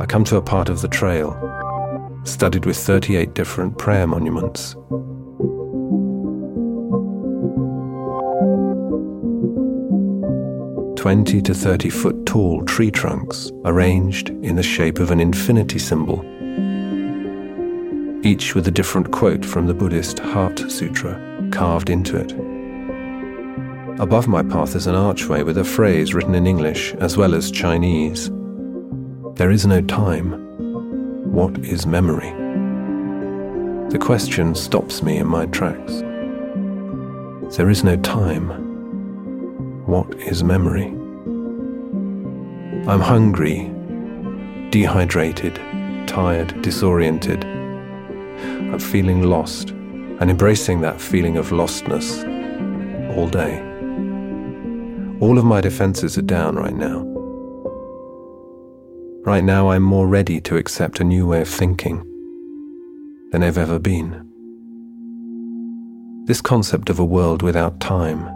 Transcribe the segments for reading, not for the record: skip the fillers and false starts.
I come to a part of the trail, studded with 38 different prayer monuments. Twenty to 30-foot tall tree trunks arranged in the shape of an infinity symbol, each with a different quote from the Buddhist Heart Sutra carved into it. Above my path is an archway with a phrase written in English as well as Chinese. There is no time. What is memory? The question stops me in my tracks. There is no time. What is memory? I'm hungry, dehydrated, tired, disoriented. I'm feeling lost and embracing that feeling of lostness all day. All of my defenses are down right now. Right now, I'm more ready to accept a new way of thinking than I've ever been. This concept of a world without time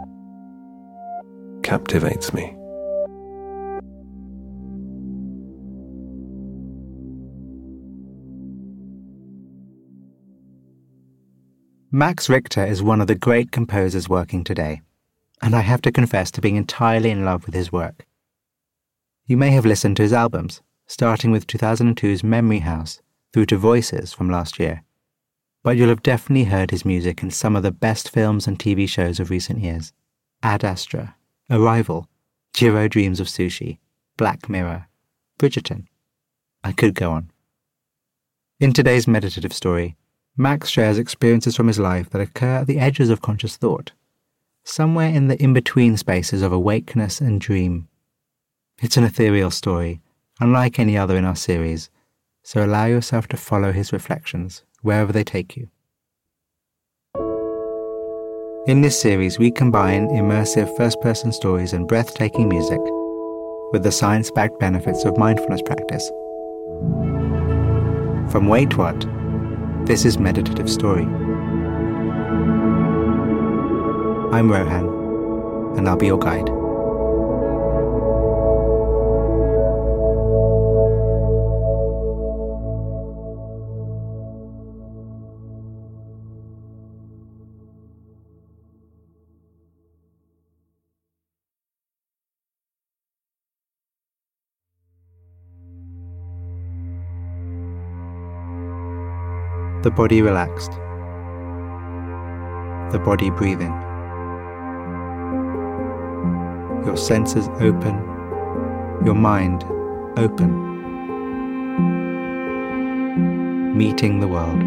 captivates me. Max Richter is one of the great composers working today, and I have to confess to being entirely in love with his work. You may have listened to his albums, starting with 2002's Memoryhouse through to Voices from last year. But you'll have definitely heard his music in some of the best films and TV shows of recent years. Ad Astra, Arrival, Jiro Dreams of Sushi, Black Mirror, Bridgerton. I could go on. In today's meditative story, Max shares experiences from his life that occur at the edges of conscious thought, somewhere in the in-between spaces of awakeness and dream. It's an ethereal story, unlike any other in our series, so allow yourself to follow his reflections wherever they take you. In this series, we combine immersive first-person stories and breathtaking music with the science-backed benefits of mindfulness practice. From Wait What, this is Meditative Story. I'm Rohan, and I'll be your guide. The body relaxed, the body breathing, your senses open, your mind open, meeting the world.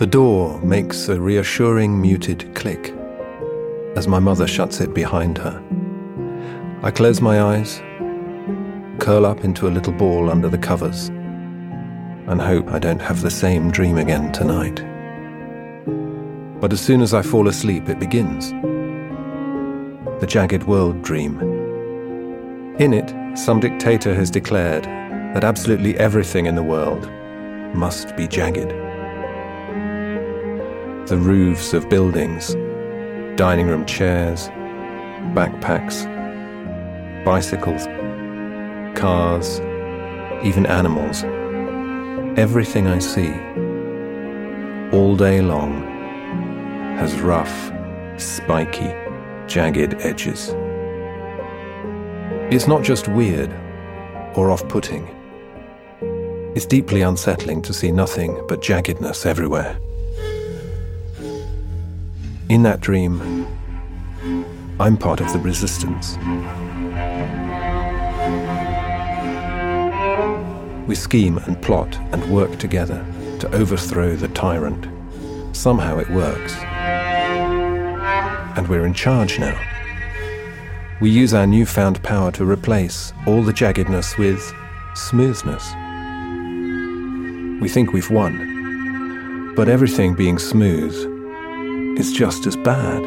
The door makes a reassuring muted click as my mother shuts it behind her. I close my eyes, curl up into a little ball under the covers, and hope I don't have the same dream again tonight. But as soon as I fall asleep, it begins. The jagged world dream. In it, some dictator has declared that absolutely everything in the world must be jagged. The roofs of buildings, dining room chairs, backpacks, bicycles, cars, even animals. Everything I see all day long has rough, spiky, jagged edges. It's not just weird or off-putting. It's deeply unsettling to see nothing but jaggedness everywhere. In that dream, I'm part of the resistance. We scheme and plot and work together to overthrow the tyrant. Somehow it works. And we're in charge now. We use our newfound power to replace all the jaggedness with smoothness. We think we've won, but everything being smooth is just as bad.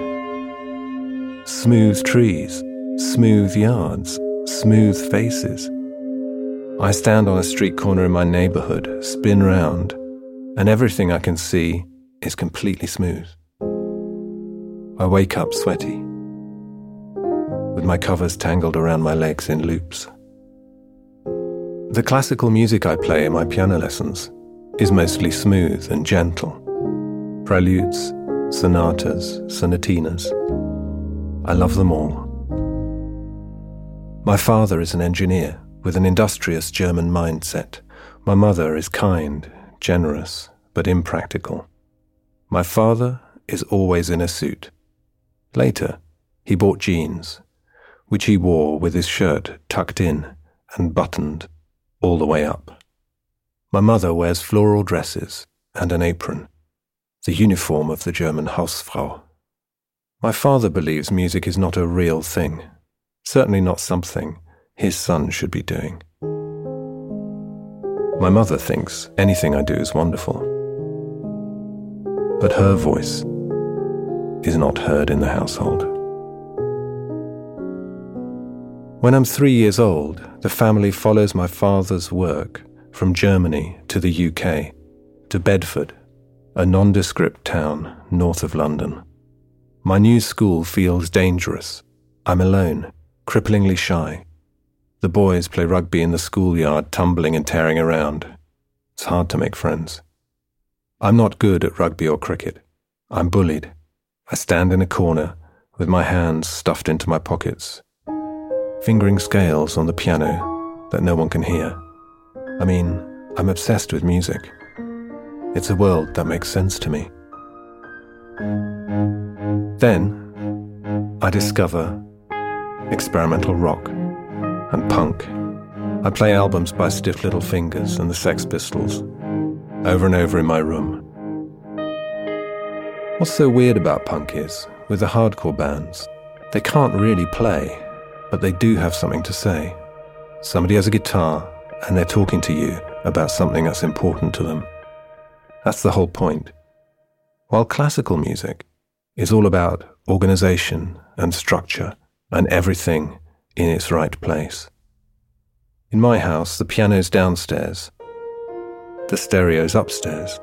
Smooth trees, smooth yards, smooth faces. I stand on a street corner in my neighborhood, spin round, and everything I can see is completely smooth. I wake up sweaty, with my covers tangled around my legs in loops. The classical music I play in my piano lessons is mostly smooth and gentle. Preludes, sonatas, sonatinas. I love them all. My father is an engineer, with an industrious German mindset. My mother is kind, generous, but impractical. My father is always in a suit. Later, he bought jeans, which he wore with his shirt tucked in and buttoned all the way up. My mother wears floral dresses and an apron, the uniform of the German Hausfrau. My father believes music is not a real thing, certainly not something his son should be doing. My mother thinks anything I do is wonderful, but her voice is not heard in the household. When I'm 3 years old, the family follows my father's work from Germany to the UK, to Bedford, a nondescript town north of London. My new school feels dangerous. I'm alone, cripplingly shy. The boys play rugby in the schoolyard, tumbling and tearing around. It's hard to make friends. I'm not good at rugby or cricket. I'm bullied. I stand in a corner with my hands stuffed into my pockets, fingering scales on the piano that no one can hear. I mean, I'm obsessed with music. It's a world that makes sense to me. Then, I discover experimental rock and punk. I play albums by Stiff Little Fingers and the Sex Pistols, over and over in my room. What's so weird about punk is, with the hardcore bands, they can't really play, but they do have something to say. Somebody has a guitar, and they're talking to you about something that's important to them. That's the whole point. While classical music is all about organization and structure and everything in its right place. In my house, the piano's downstairs, the stereo's upstairs.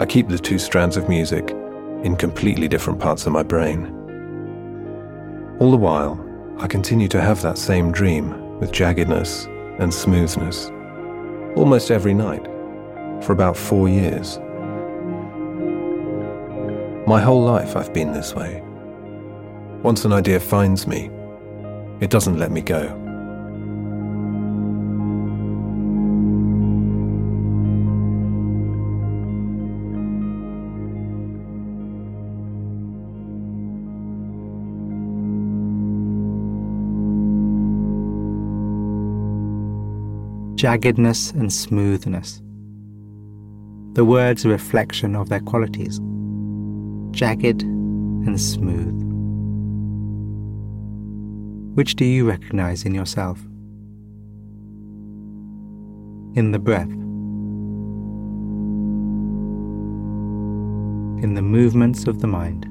I keep the two strands of music in completely different parts of my brain. All the while, I continue to have that same dream with jaggedness and smoothness, almost every night, for about 4 years. My whole life I've been this way. Once an idea finds me, it doesn't let me go. Jaggedness and smoothness. The words are a reflection of their qualities. Jagged and smooth. Which do you recognize in yourself? In the breath, in the movements of the mind,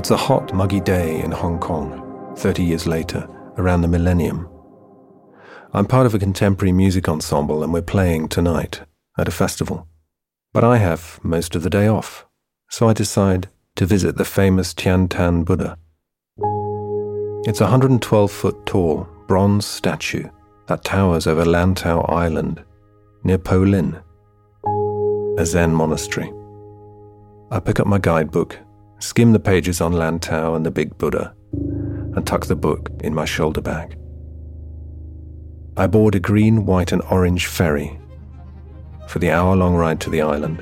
It's a hot, muggy day in Hong Kong, 30 years later, around the millennium. I'm part of a contemporary music ensemble and we're playing tonight at a festival. But I have most of the day off, so I decide to visit the famous Tian Tan Buddha. It's a 112-foot-tall bronze statue that towers over Lantau Island, near Po Lin, a Zen monastery. I pick up my guidebook, skim the pages on Lantau and the big Buddha, and tuck the book in my shoulder bag. I board a green, white and orange ferry for the hour-long ride to the island.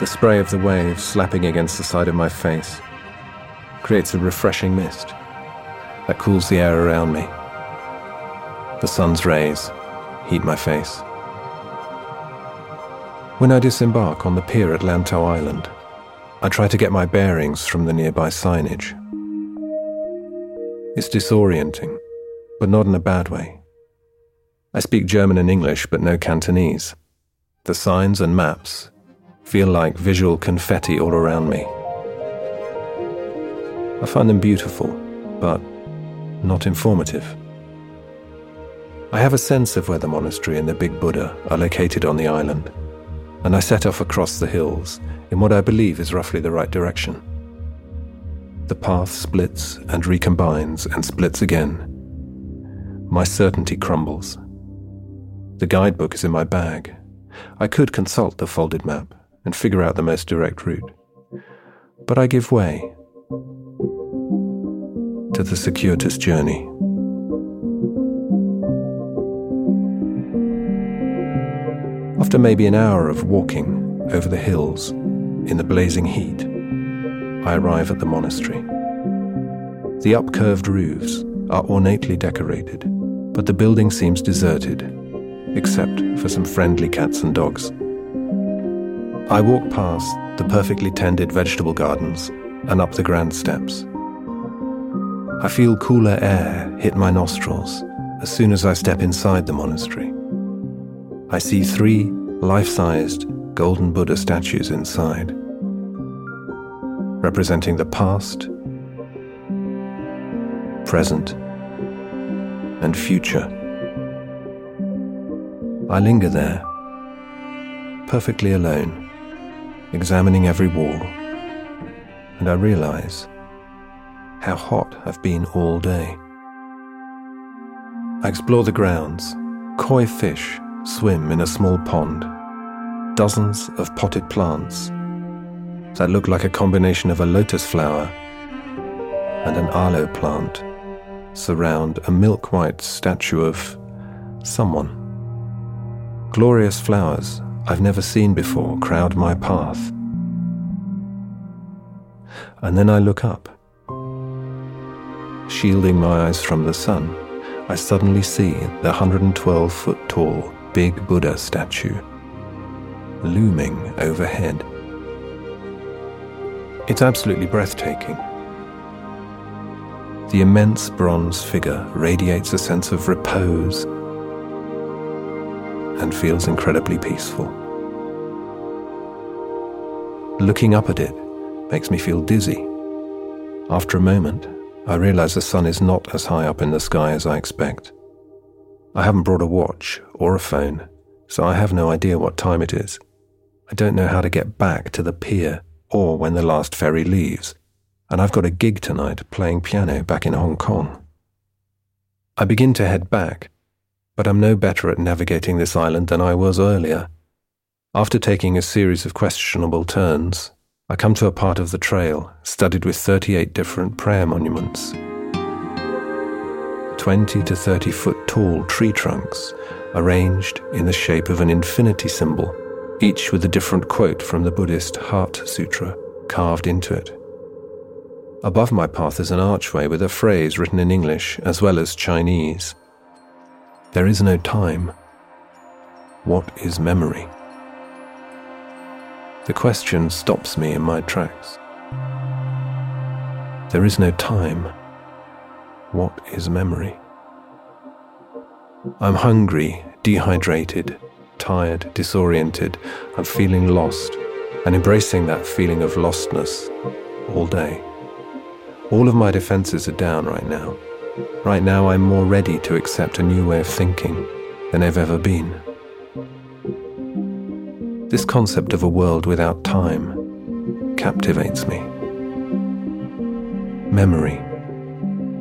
The spray of the waves slapping against the side of my face creates a refreshing mist that cools the air around me. The sun's rays heat my face. When I disembark on the pier at Lantau Island, I try to get my bearings from the nearby signage. It's disorienting, but not in a bad way. I speak German and English, but no Cantonese. The signs and maps feel like visual confetti all around me. I find them beautiful, but not informative. I have a sense of where the monastery and the big Buddha are located on the island, and I set off across the hills in what I believe is roughly the right direction. The path splits and recombines and splits again. My certainty crumbles. The guidebook is in my bag. I could consult the folded map and figure out the most direct route, but I give way to the circuitous journey. After maybe an hour of walking over the hills in the blazing heat, I arrive at the monastery. The upcurved roofs are ornately decorated, but the building seems deserted, except for some friendly cats and dogs. I walk past the perfectly tended vegetable gardens and up the grand steps. I feel cooler air hit my nostrils as soon as I step inside the monastery. I see 3 life-sized golden Buddha statues inside, representing the past, present, and future. I linger there, perfectly alone, examining every wall, and I realize how hot I've been all day. I explore the grounds. Koi fish swim in a small pond. Dozens of potted plants that look like a combination of a lotus flower and an aloe plant surround a milk-white statue of someone. Glorious flowers I've never seen before crowd my path. And then I look up. Shielding my eyes from the sun, I suddenly see the 112-foot-tall big Buddha statue looming overhead. It's absolutely breathtaking. The immense bronze figure radiates a sense of repose and feels incredibly peaceful. Looking up at it makes me feel dizzy. After a moment, I realize the sun is not as high up in the sky as I expect. I haven't brought a watch or a phone, so I have no idea what time it is. I don't know how to get back to the pier or when the last ferry leaves, and I've got a gig tonight playing piano back in Hong Kong. I begin to head back, but I'm no better at navigating this island than I was earlier. After taking a series of questionable turns, I come to a part of the trail studded with 38 different prayer monuments. 20 to 30-foot-tall tree trunks arranged in the shape of an infinity symbol, each with a different quote from the Buddhist Heart Sutra carved into it. Above my path is an archway with a phrase written in English as well as Chinese. There is no time. What is memory? The question stops me in my tracks. There is no time. What is memory? I'm hungry, dehydrated, tired, disoriented. I'm feeling lost and embracing that feeling of lostness all day. All of my defenses are down right now. Right now, I'm more ready to accept a new way of thinking than I've ever been. This concept of a world without time captivates me. Memory.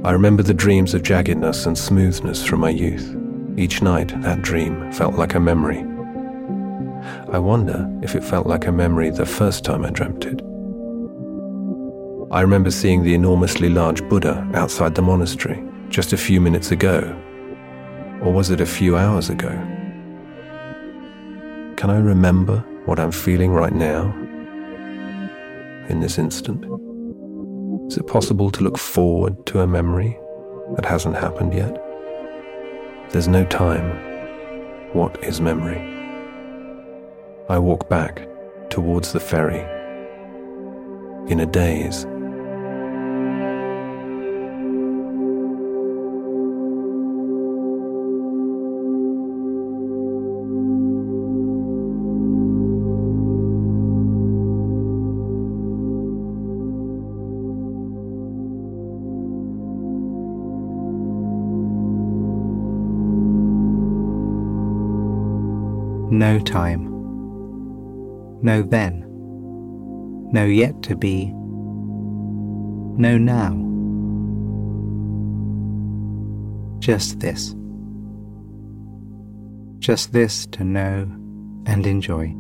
I remember the dreams of jaggedness and smoothness from my youth. Each night, that dream felt like a memory. I wonder if it felt like a memory the first time I dreamt it. I remember seeing the enormously large Buddha outside the monastery just a few minutes ago. Or was it a few hours ago? Can I remember what I'm feeling right now? In this instant? Is it possible to look forward to a memory that hasn't happened yet? There's no time. What is memory? I walk back towards the ferry in a daze. No time, no then, no yet to be, no now, just this to know and enjoy.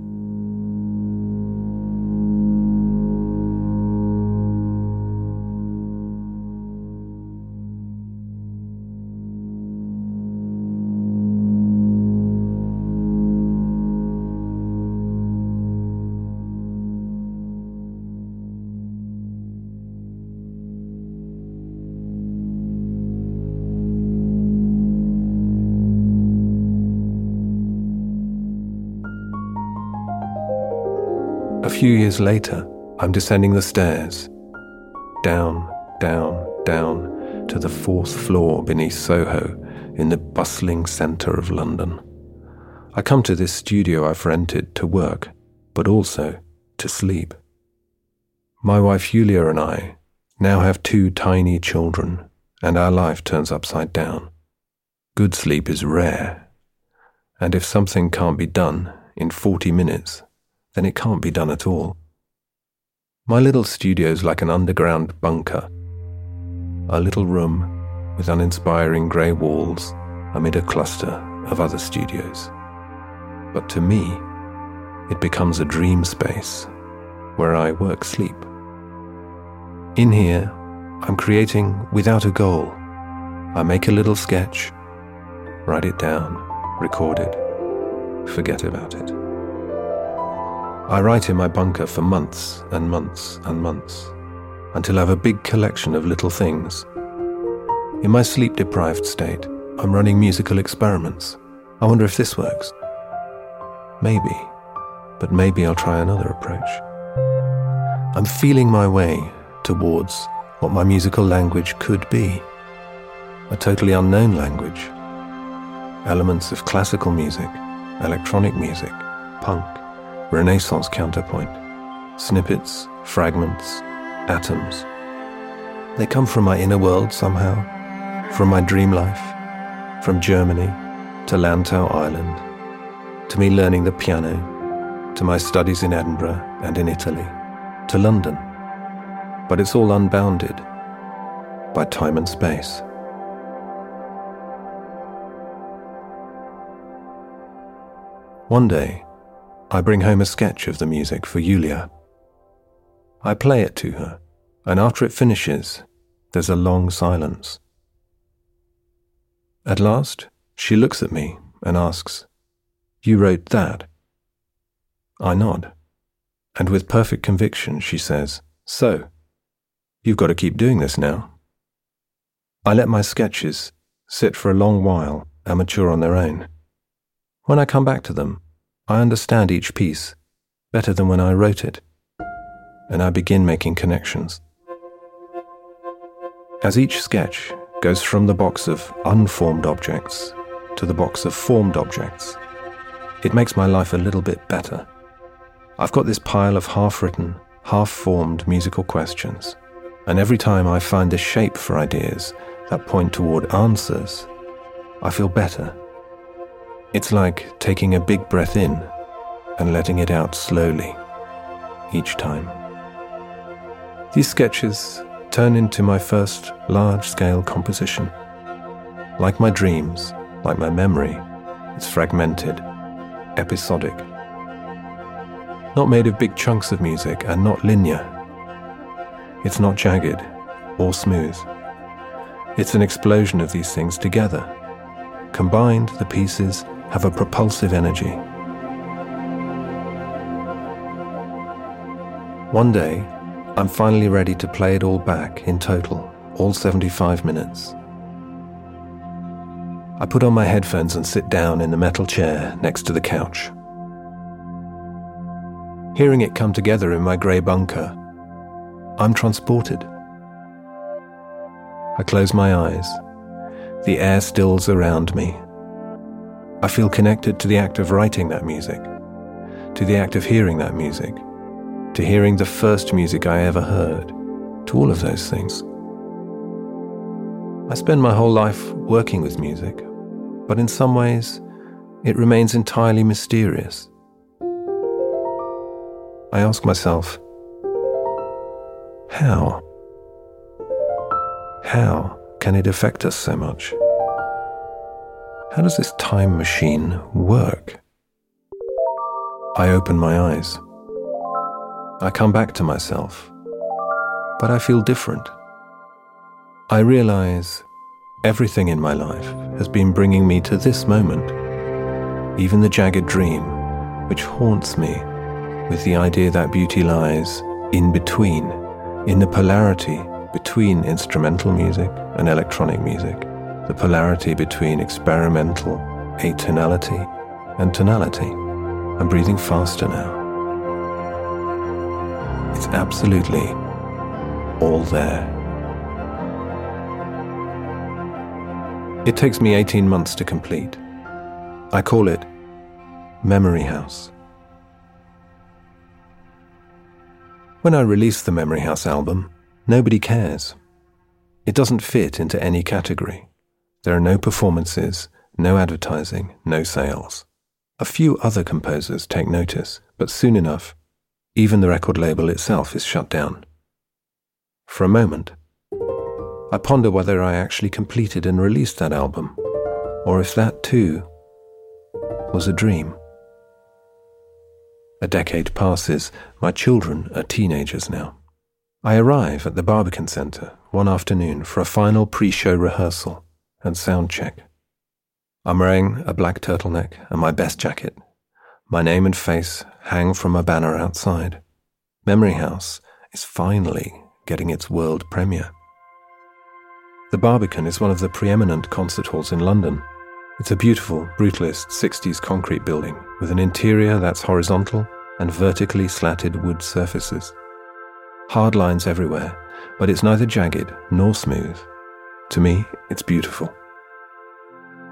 A few years later, I'm descending the stairs, down, down, down, to the fourth floor beneath Soho in the bustling centre of London. I come to this studio I've rented to work, but also to sleep. My wife Julia and I now have two tiny children, and our life turns upside down. Good sleep is rare, and if something can't be done in 40 minutes, then it can't be done at all. My little studio's like an underground bunker, a little room with uninspiring grey walls amid a cluster of other studios. But to me, it becomes a dream space where I work sleep. In here, I'm creating without a goal. I make a little sketch, write it down, record it, forget about it. I write in my bunker for months and months and months, until I have a big collection of little things. In my sleep-deprived state, I'm running musical experiments. I wonder if this works. Maybe, but maybe I'll try another approach. I'm feeling my way towards what my musical language could be, a totally unknown language. Elements of classical music, electronic music, punk, Renaissance counterpoint, snippets, fragments, atoms. They come from my inner world somehow, from my dream life, from Germany to Lantau Island, to me learning the piano, to my studies in Edinburgh and in Italy, to London. But it's all unbounded by time and space. One day, I bring home a sketch of the music for Julia. I play it to her, and after it finishes, there's a long silence. At last, she looks at me and asks, "You wrote that?" I nod, and with perfect conviction she says, "So, you've got to keep doing this now." I let my sketches sit for a long while and mature on their own. When I come back to them, I understand each piece better than when I wrote it, and I begin making connections. As each sketch goes from the box of unformed objects to the box of formed objects, it makes my life a little bit better. I've got this pile of half-written, half-formed musical questions, and every time I find a shape for ideas that point toward answers, I feel better. It's like taking a big breath in and letting it out slowly, each time. These sketches turn into my first large-scale composition. Like my dreams, like my memory, it's fragmented, episodic. Not made of big chunks of music and not linear. It's not jagged or smooth. It's an explosion of these things together. Combined, the pieces have a propulsive energy. One day, I'm finally ready to play it all back in total, all 75 minutes. I put on my headphones and sit down in the metal chair next to the couch. Hearing it come together in my grey bunker, I'm transported. I close my eyes. The air stills around me. I feel connected to the act of writing that music, to the act of hearing that music, to hearing the first music I ever heard, to all of those things. I spend my whole life working with music, but in some ways, it remains entirely mysterious. I ask myself, how? How can it affect us so much? How does this time machine work? I open my eyes. I come back to myself, but I feel different. I realize everything in my life has been bringing me to this moment, even the jagged dream, which haunts me with the idea that beauty lies in between, in the polarity between instrumental music and electronic music, the polarity between experimental atonality and tonality. I'm breathing faster now. It's absolutely all there. It takes me 18 months to complete. I call it Memoryhouse. When I release the Memoryhouse album, nobody cares. It doesn't fit into any category. There are no performances, no advertising, no sales. A few other composers take notice, but soon enough, even the record label itself is shut down. For a moment, I ponder whether I actually completed and released that album, or if that too was a dream. A decade passes. My children are teenagers now. I arrive at the Barbican Centre one afternoon for a final pre-show rehearsal and sound check. I'm wearing a black turtleneck and my best jacket. My name and face hang from a banner outside. Memoryhouse is finally getting its world premiere. The Barbican is one of the preeminent concert halls in London. It's a beautiful, brutalist 60s concrete building with an interior that's horizontal and vertically slatted wood surfaces. Hard lines everywhere, but it's neither jagged nor smooth. To me, it's beautiful.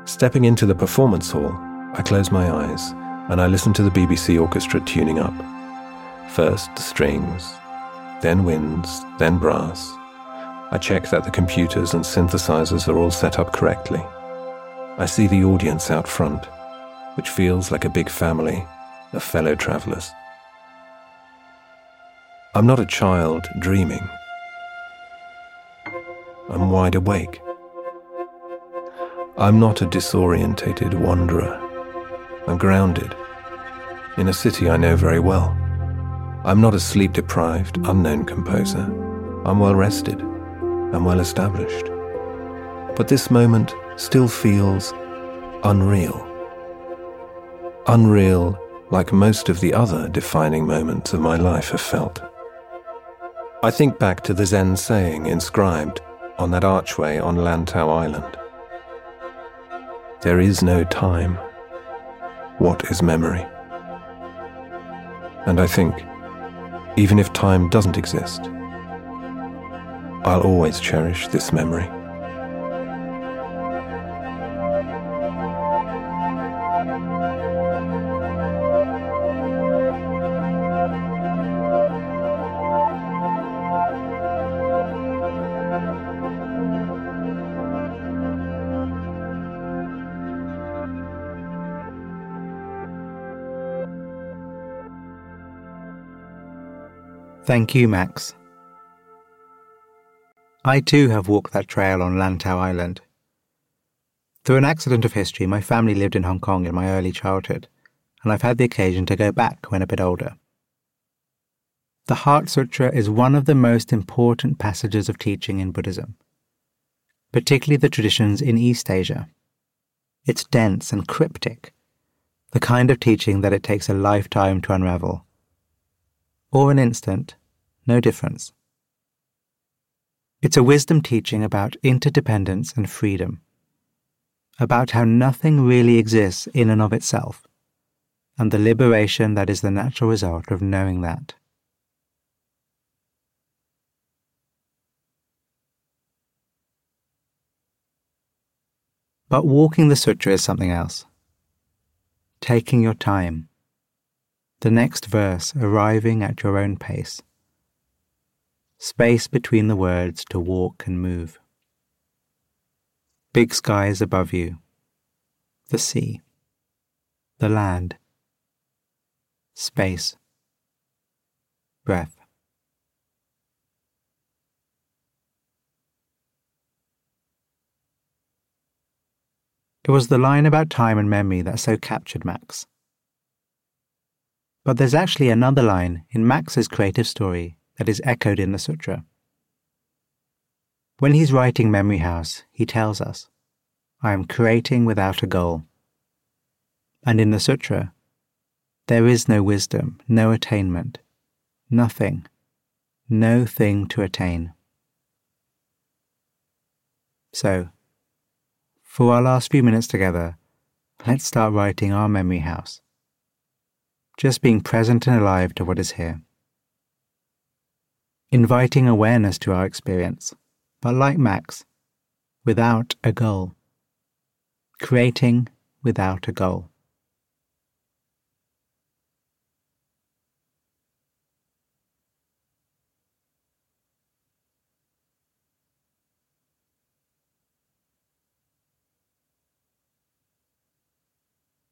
Stepping into the performance hall, I close my eyes and I listen to the BBC orchestra tuning up. First the strings, then winds, then brass. I check that the computers and synthesizers are all set up correctly. I see the audience out front, which feels like a big family of fellow travelers. I'm not a child dreaming. I'm wide awake. I'm not a disorientated wanderer. I'm grounded in a city I know very well. I'm not a sleep-deprived, unknown composer. I'm well rested. I'm well established. But this moment still feels unreal. Unreal like most of the other defining moments of my life have felt. I think back to the Zen saying inscribed on that archway on Lantau Island. There is no time. What is memory? And I think, even if time doesn't exist, I'll always cherish this memory. Thank you, Max. I too have walked that trail on Lantau Island. Through an accident of history, my family lived in Hong Kong in my early childhood, and I've had the occasion to go back when a bit older. The Heart Sutra is one of the most important passages of teaching in Buddhism, particularly the traditions in East Asia. It's dense and cryptic, the kind of teaching that it takes a lifetime to unravel. Or an instant, no difference. It's a wisdom teaching about interdependence and freedom, about how nothing really exists in and of itself, and the liberation that is the natural result of knowing that. But walking the sutra is something else. Taking your time. The next verse arriving at your own pace. Space between the words to walk and move. Big skies above you. The sea. The land. Space. Breath. It was the line about time and memory that so captured Max. But there's actually another line in Max's creative story that is echoed in the sutra. When he's writing Memoryhouse, he tells us, "I am creating without a goal." And in the sutra, there is no wisdom, no attainment, nothing, no thing to attain. So, for our last few minutes together, let's start writing our Memoryhouse. Just being present and alive to what is here. Inviting awareness to our experience, but like Max, without a goal. Creating without a goal.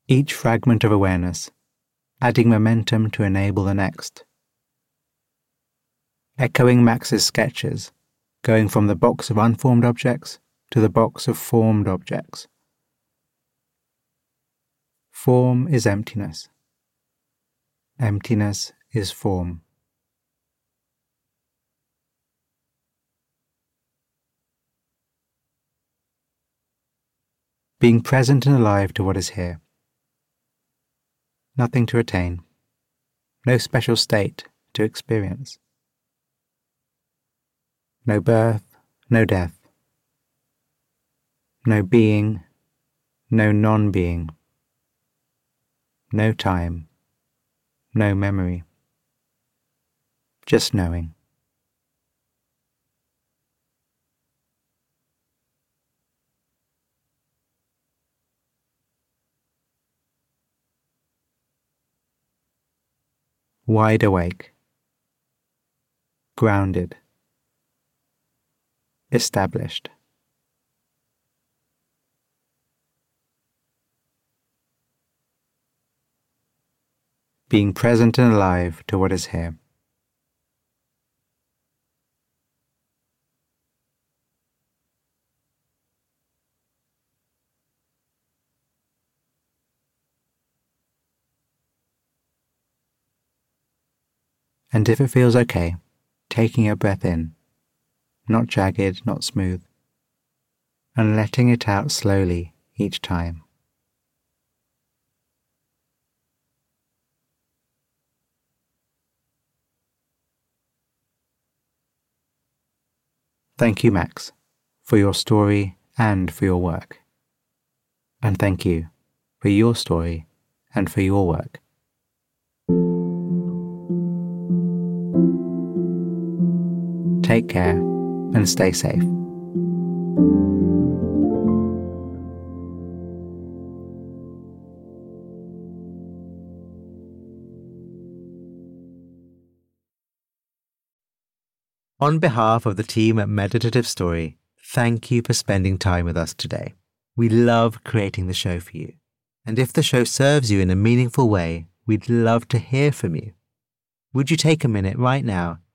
Each fragment of awareness, adding momentum to enable the next. Echoing Max's sketches, going from the box of unformed objects to the box of formed objects. Form is emptiness. Emptiness is form. Being present and alive to what is here. Nothing to attain, no special state to experience. No birth, no death. No being, no non-being. No time, no memory. Just knowing. Wide awake, grounded, established. Being present and alive to what is here. And if it feels okay, taking your breath in, not jagged, not smooth, and letting it out slowly each time. Thank you, Max, for your story and for your work. And thank you for your story and for your work. Take care and stay safe. On behalf of the team at Meditative Story, thank you for spending time with us today. We love creating the show for you. And if the show serves you in a meaningful way, we'd love to hear from you. Would you take a minute right now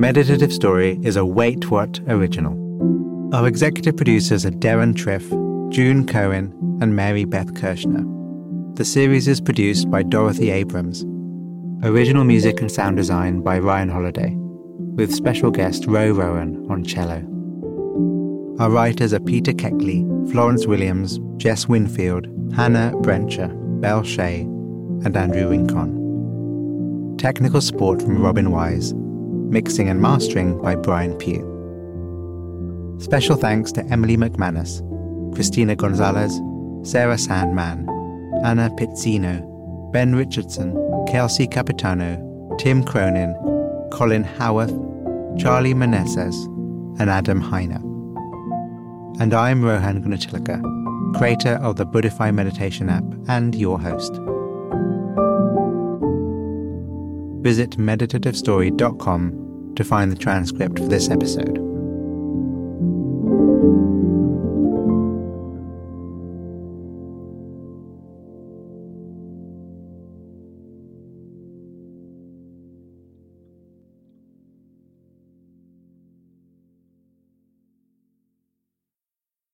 Meditative Story is a Wait What original. Our executive producers are Darren Triff, June Cohen, and Mary Beth Kirshner. The series is produced by Dorothy Abrams. Original music and sound design by Ryan Holiday, with special guest Ro Rowan on cello. Our writers are Peter Keckley, Florence Williams, Jess Winfield, Hannah Brencher, Belle Shea, and Andrew Rincon. Technical support from Robin Wise. Mixing and mastering by Brian Pugh. Special thanks to Emily McManus, Christina Gonzalez, Sarah Sandman, Anna Pizzino, Ben Richardson, Kelsey Capitano, Tim Cronin, Colin Howarth, Charlie Meneses, and Adam Heiner. And I'm Rohan Gunatilaka, creator of the Buddhify meditation app and your host. Visit meditativestory.com to find the transcript for this episode.